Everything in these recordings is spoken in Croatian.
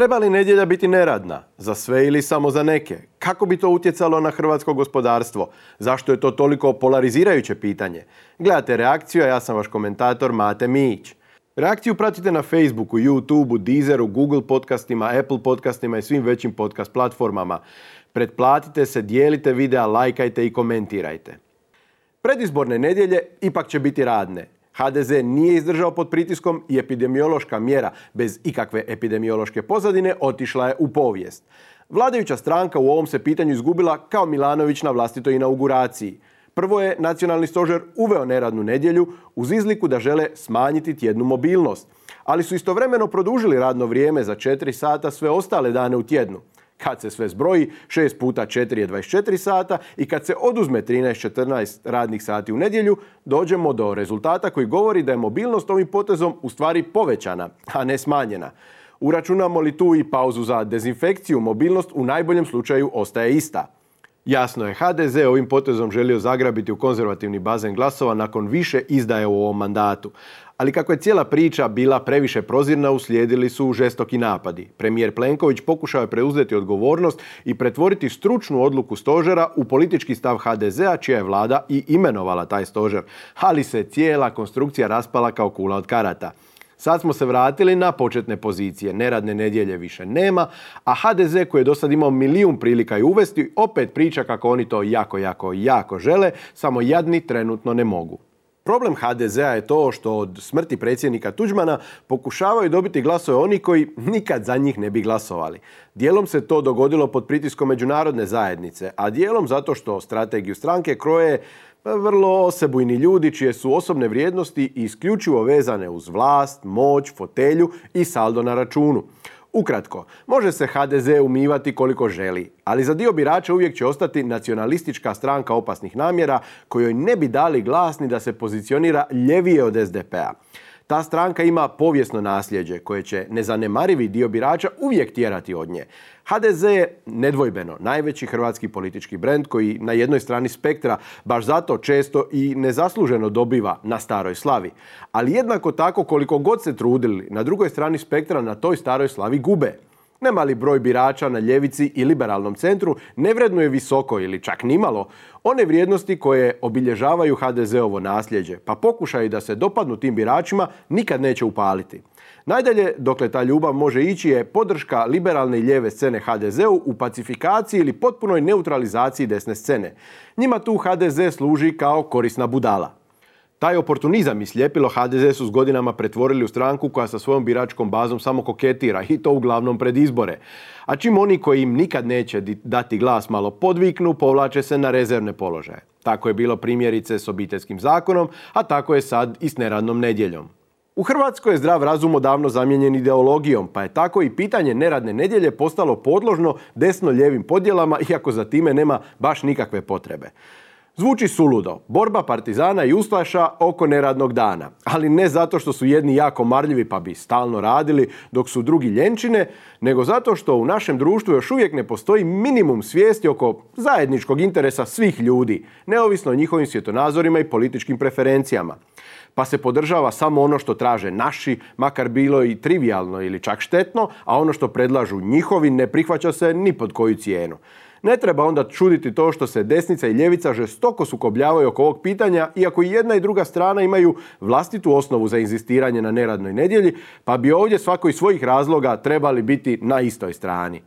Treba li nedjelja biti neradna? Za sve ili samo za neke? Kako bi to utjecalo na hrvatsko gospodarstvo? Zašto je to toliko polarizirajuće pitanje? Gledajte reakciju, a ja sam vaš komentator Mate Mić. Reakciju pratite na Facebooku, YouTubeu, Deezeru, Google podcastima, Apple podcastima i svim većim podcast platformama. Pretplatite se, dijelite videa, lajkajte i komentirajte. Predizborne nedjelje ipak će biti radne. HDZ nije izdržao pod pritiskom i epidemiološka mjera bez ikakve epidemiološke pozadine otišla je u povijest. Vladajuća stranka u ovom se pitanju izgubila kao Milanović na vlastitoj inauguraciji. Prvo je nacionalni stožer uveo neradnu nedjelju uz izliku da žele smanjiti tjednu mobilnost, ali su istovremeno produžili radno vrijeme za 4 sata sve ostale dane u tjednu. Kad se sve zbroji, 6 puta 4 je 24 sata i kad se oduzme 13-14 radnih sati u nedjelju, dođemo do rezultata koji govori da je mobilnost ovim potezom u stvari povećana, a ne smanjena. Uračunamo li tu i pauzu za dezinfekciju, mobilnost u najboljem slučaju ostaje ista. Jasno je, HDZ ovim potezom želio zagrabiti u konzervativni bazen glasova nakon više izdaje u ovom mandatu. Ali kako je cijela priča bila previše prozirna, uslijedili su žestoki napadi. Premijer Plenković pokušao je preuzeti odgovornost i pretvoriti stručnu odluku stožera u politički stav HDZ-a, čija je vlada i imenovala taj stožer. Ali se cijela konstrukcija raspala kao kula od karata. Sad smo se vratili na početne pozicije, neradne nedjelje više nema, a HDZ koji je do sad imao milijun prilika i uvesti, opet priča kako oni to jako žele, samo jadni trenutno ne mogu. Problem HDZ-a je to što od smrti predsjednika Tuđmana pokušavaju dobiti glasove oni koji nikad za njih ne bi glasovali. Dijelom se to dogodilo pod pritiskom međunarodne zajednice, a dijelom zato što strategiju stranke kroje vrlo osebujni ljudi čije su osobne vrijednosti isključivo vezane uz vlast, moć, fotelju i saldo na računu. Ukratko, može se HDZ umivati koliko želi, ali za dio birača uvijek će ostati nacionalistička stranka opasnih namjera kojoj ne bi dali glas ni da se pozicionira ljevije od SDP-a. Ta stranka ima povijesno nasljeđe koje će nezanemarivi dio birača uvijek tjerati od nje. HDZ je nedvojbeno najveći hrvatski politički brend koji na jednoj strani spektra baš zato često i nezasluženo dobiva na staroj slavi. Ali jednako tako koliko god se trudili, na drugoj strani spektra na toj staroj slavi gube. Nemali broj birača na ljevici i liberalnom centru ne vrednuje visoko ili čak nimalo one vrijednosti koje obilježavaju HDZ-ovo nasljeđe, pa pokušaj da se dopadnu tim biračima nikad neće upaliti. Najdalje dokle ta ljubav može ići je podrška liberalne i lijeve scene HDZ-u u pacifikaciji ili potpunoj neutralizaciji desne scene. Njima tu HDZ služi kao korisna budala. Taj oportunizam i sljepilo HDZ su s godinama pretvorili u stranku koja sa svojom biračkom bazom samo koketira i to uglavnom pred izbore. A čim oni koji im nikad neće dati glas malo podviknu, povlače se na rezervne položaje. Tako je bilo primjerice s obiteljskim zakonom, a tako je sad i s neradnom nedjeljom. U Hrvatskoj je zdrav razum odavno zamijenjen ideologijom, pa je tako i pitanje neradne nedjelje postalo podložno desno-ljevim podjelama, iako za time nema baš nikakve potrebe. Zvuči suludo, borba partizana i ustaša oko neradnog dana, ali ne zato što su jedni jako marljivi pa bi stalno radili dok su drugi ljenčine, nego zato što u našem društvu još uvijek ne postoji minimum svijesti oko zajedničkog interesa svih ljudi, neovisno o njihovim svjetonazorima i političkim preferencijama. Pa se podržava samo ono što traže naši, makar bilo i trivijalno ili čak štetno, a ono što predlažu njihovi ne prihvaća se ni pod koju cijenu. Ne treba onda čuditi to što se desnica i ljevica žestoko sukobljavaju oko ovog pitanja, iako i jedna i druga strana imaju vlastitu osnovu za inzistiranje na neradnoj nedjelji, pa bi ovdje svako iz svojih razloga trebali biti na istoj strani.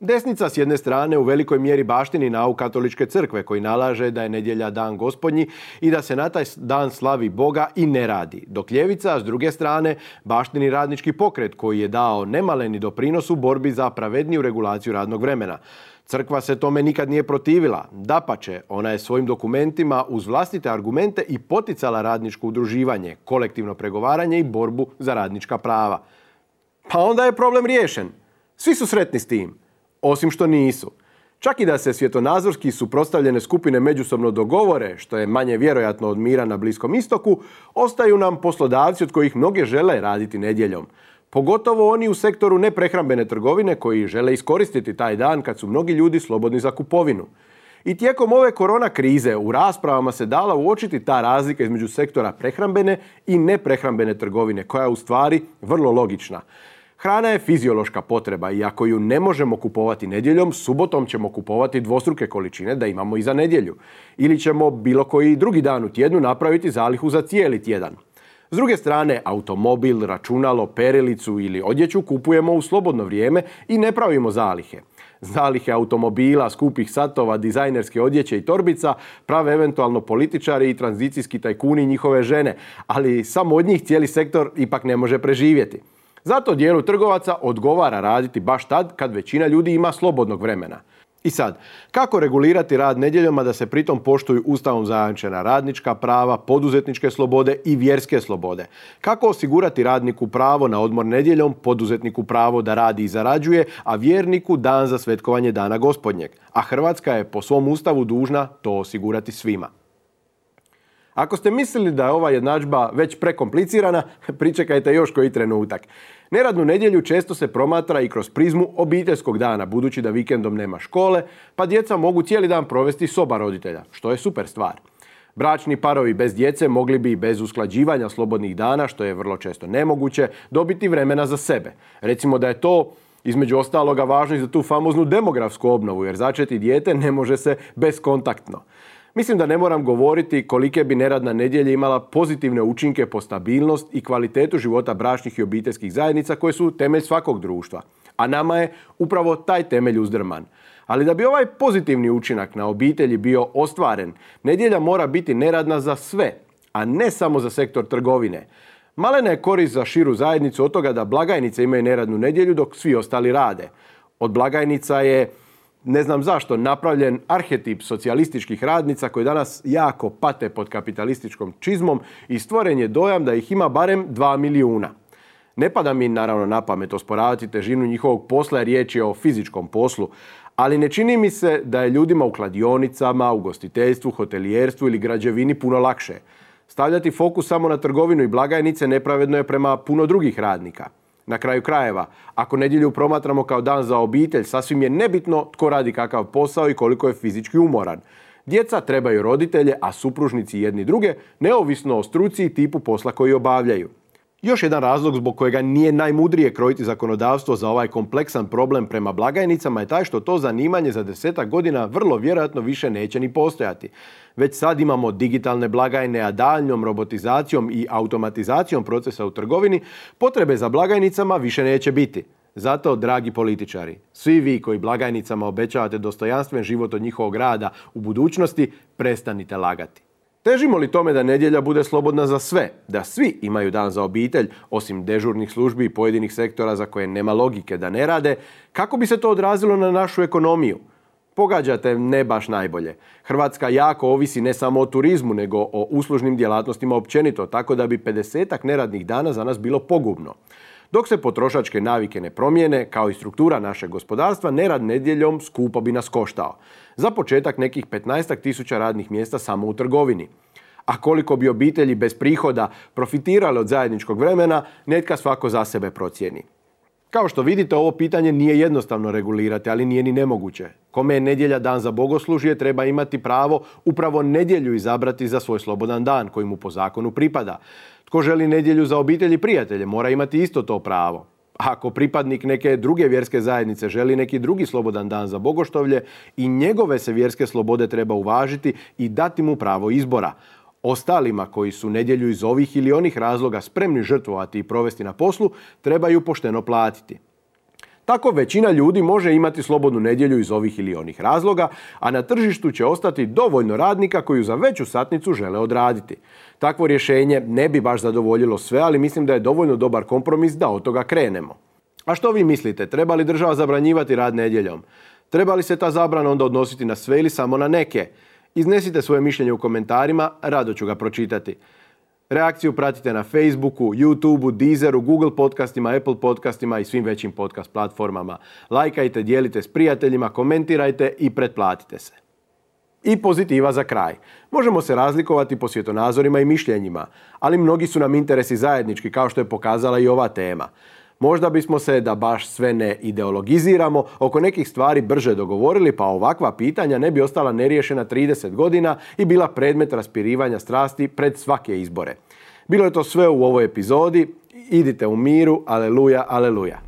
Desnica s jedne strane u velikoj mjeri baštini nauk katoličke crkve koji nalaže da je nedjelja dan gospodnji i da se na taj dan slavi Boga i ne radi, dok ljevica s druge strane baštini radnički pokret koji je dao nemaleni doprinos u borbi za pravedniju regulaciju radnog vremena. Crkva se tome nikad nije protivila, dapače, ona je svojim dokumentima uz vlastite argumente i poticala radničko udruživanje, kolektivno pregovaranje i borbu za radnička prava. Pa onda je problem riješen. Svi su sretni s tim. Osim što nisu. Čak i da se svjetonazorski suprotstavljene skupine međusobno dogovore, što je manje vjerojatno od mira na Bliskom istoku, ostaju nam poslodavci od kojih mnoge žele raditi nedjeljom. Pogotovo oni u sektoru neprehrambene trgovine koji žele iskoristiti taj dan kad su mnogi ljudi slobodni za kupovinu. I tijekom ove korona krize u raspravama se dala uočiti ta razlika između sektora prehrambene i neprehrambene trgovine koja je u stvari vrlo logična. Hrana je fiziološka potreba i ako ju ne možemo kupovati nedjeljom, subotom ćemo kupovati dvostruke količine da imamo i za nedjelju. Ili ćemo bilo koji drugi dan u tjednu napraviti zalihu za cijeli tjedan. S druge strane, automobil, računalo, perilicu ili odjeću kupujemo u slobodno vrijeme i ne pravimo zalihe. Zalihe automobila, skupih satova, dizajnerske odjeće i torbica prave eventualno političari i tranzicijski tajkuni i njihove žene, ali samo od njih cijeli sektor ipak ne može preživjeti. Zato dijelu trgovaca odgovara raditi baš tad kad većina ljudi ima slobodnog vremena. I sad, kako regulirati rad nedjeljom, a da se pritom poštuju Ustavom zajamčena radnička prava, poduzetničke slobode i vjerske slobode? Kako osigurati radniku pravo na odmor nedjeljom, poduzetniku pravo da radi i zarađuje, a vjerniku dan za svetkovanje dana gospodnjeg? A Hrvatska je po svom Ustavu dužna to osigurati svima. Ako ste mislili da je ova jednadžba već prekomplicirana, pričekajte još koji trenutak. Neradnu nedjelju često se promatra i kroz prizmu obiteljskog dana, budući da vikendom nema škole, pa djeca mogu cijeli dan provesti soba roditelja, što je super stvar. Bračni parovi bez djece mogli bi i bez usklađivanja slobodnih dana, što je vrlo često nemoguće, dobiti vremena za sebe. Recimo da je to, između ostaloga, važno i za tu famoznu demografsku obnovu, jer začeti dijete ne može se beskontaktno. Mislim da ne moram govoriti kolike bi neradna nedjelja imala pozitivne učinke po stabilnost i kvalitetu života bračnih i obiteljskih zajednica koje su temelj svakog društva. A nama je upravo taj temelj uzdrman. Ali da bi ovaj pozitivni učinak na obitelji bio ostvaren, nedjelja mora biti neradna za sve, a ne samo za sektor trgovine. Malena je korist za širu zajednicu od toga da blagajnice imaju neradnu nedjelju dok svi ostali rade. Od blagajnica je, ne znam zašto, napravljen arhetip socijalističkih radnica koji danas jako pate pod kapitalističkom čizmom i stvoren je dojam da ih ima barem 2 milijuna. Ne pada mi naravno na pamet osporavati težinu njihovog posla, riječ je o fizičkom poslu, ali ne čini mi se da je ljudima u kladionicama, ugostiteljstvu, hotelijerstvu ili građevini puno lakše. Stavljati fokus samo na trgovinu i blagajnice nepravedno je prema puno drugih radnika. Na kraju krajeva, ako nedjelju promatramo kao dan za obitelj, sasvim je nebitno tko radi kakav posao i koliko je fizički umoran. Djeca trebaju roditelje, a supružnici jedni druge, neovisno o struci i tipu posla koji obavljaju. Još jedan razlog zbog kojega nije najmudrije krojiti zakonodavstvo za ovaj kompleksan problem prema blagajnicama je taj što to zanimanje za 10 godina vrlo vjerojatno više neće ni postojati. Već sad imamo digitalne blagajne, a daljnjom robotizacijom i automatizacijom procesa u trgovini potrebe za blagajnicama više neće biti. Zato, dragi političari, svi vi koji blagajnicama obećavate dostojanstven život od njihovog rada u budućnosti, prestanite lagati. Težimo li tome da nedjelja bude slobodna za sve, da svi imaju dan za obitelj, osim dežurnih službi i pojedinih sektora za koje nema logike da ne rade, kako bi se to odrazilo na našu ekonomiju? Pogađate ne baš najbolje. Hrvatska jako ovisi ne samo o turizmu, nego o uslužnim djelatnostima općenito, tako da bi 50-ak neradnih dana za nas bilo pogubno. Dok se potrošačke navike ne promijene, kao i struktura našeg gospodarstva, nerad nedjeljom skupo bi nas koštao. Za početak nekih 15.000 radnih mjesta samo u trgovini. A koliko bi obitelji bez prihoda profitirale od zajedničkog vremena, neka svako za sebe procijeni. Kao što vidite, ovo pitanje nije jednostavno regulirati, ali nije ni nemoguće. Kome je nedjelja dan za bogoslužje, treba imati pravo upravo nedjelju izabrati za svoj slobodan dan, koji mu po zakonu pripada. Tko želi nedjelju za obitelj i prijatelje, mora imati isto to pravo. Ako pripadnik neke druge vjerske zajednice želi neki drugi slobodan dan za bogoštovlje, i njegove se vjerske slobode treba uvažiti i dati mu pravo izbora. Ostalima koji su nedjelju iz ovih ili onih razloga spremni žrtvovati i provesti na poslu, trebaju pošteno platiti. Tako većina ljudi može imati slobodnu nedjelju iz ovih ili onih razloga, a na tržištu će ostati dovoljno radnika koji za veću satnicu žele odraditi. Takvo rješenje ne bi baš zadovoljilo sve, ali mislim da je dovoljno dobar kompromis da od toga krenemo. A što vi mislite, treba li država zabranjivati rad nedjeljom? Treba li se ta zabrana onda odnositi na sve ili samo na neke? Iznesite svoje mišljenje u komentarima, rado ću ga pročitati. Reakciju pratite na Facebooku, YouTubeu, Deezeru, Google podcastima, Apple podcastima i svim većim podcast platformama. Lajkajte, dijelite s prijateljima, komentirajte i pretplatite se. I pozitiva za kraj. Možemo se razlikovati po svjetonazorima i mišljenjima, ali mnogi su nam interesi zajednički, kao što je pokazala i ova tema. Možda bismo se, da baš sve ne ideologiziramo, oko nekih stvari brže dogovorili, pa ovakva pitanja ne bi ostala neriješena 30 godina i bila predmet raspirivanja strasti pred svake izbore. Bilo je to sve u ovoj epizodi. Idite u miru, aleluja, aleluja.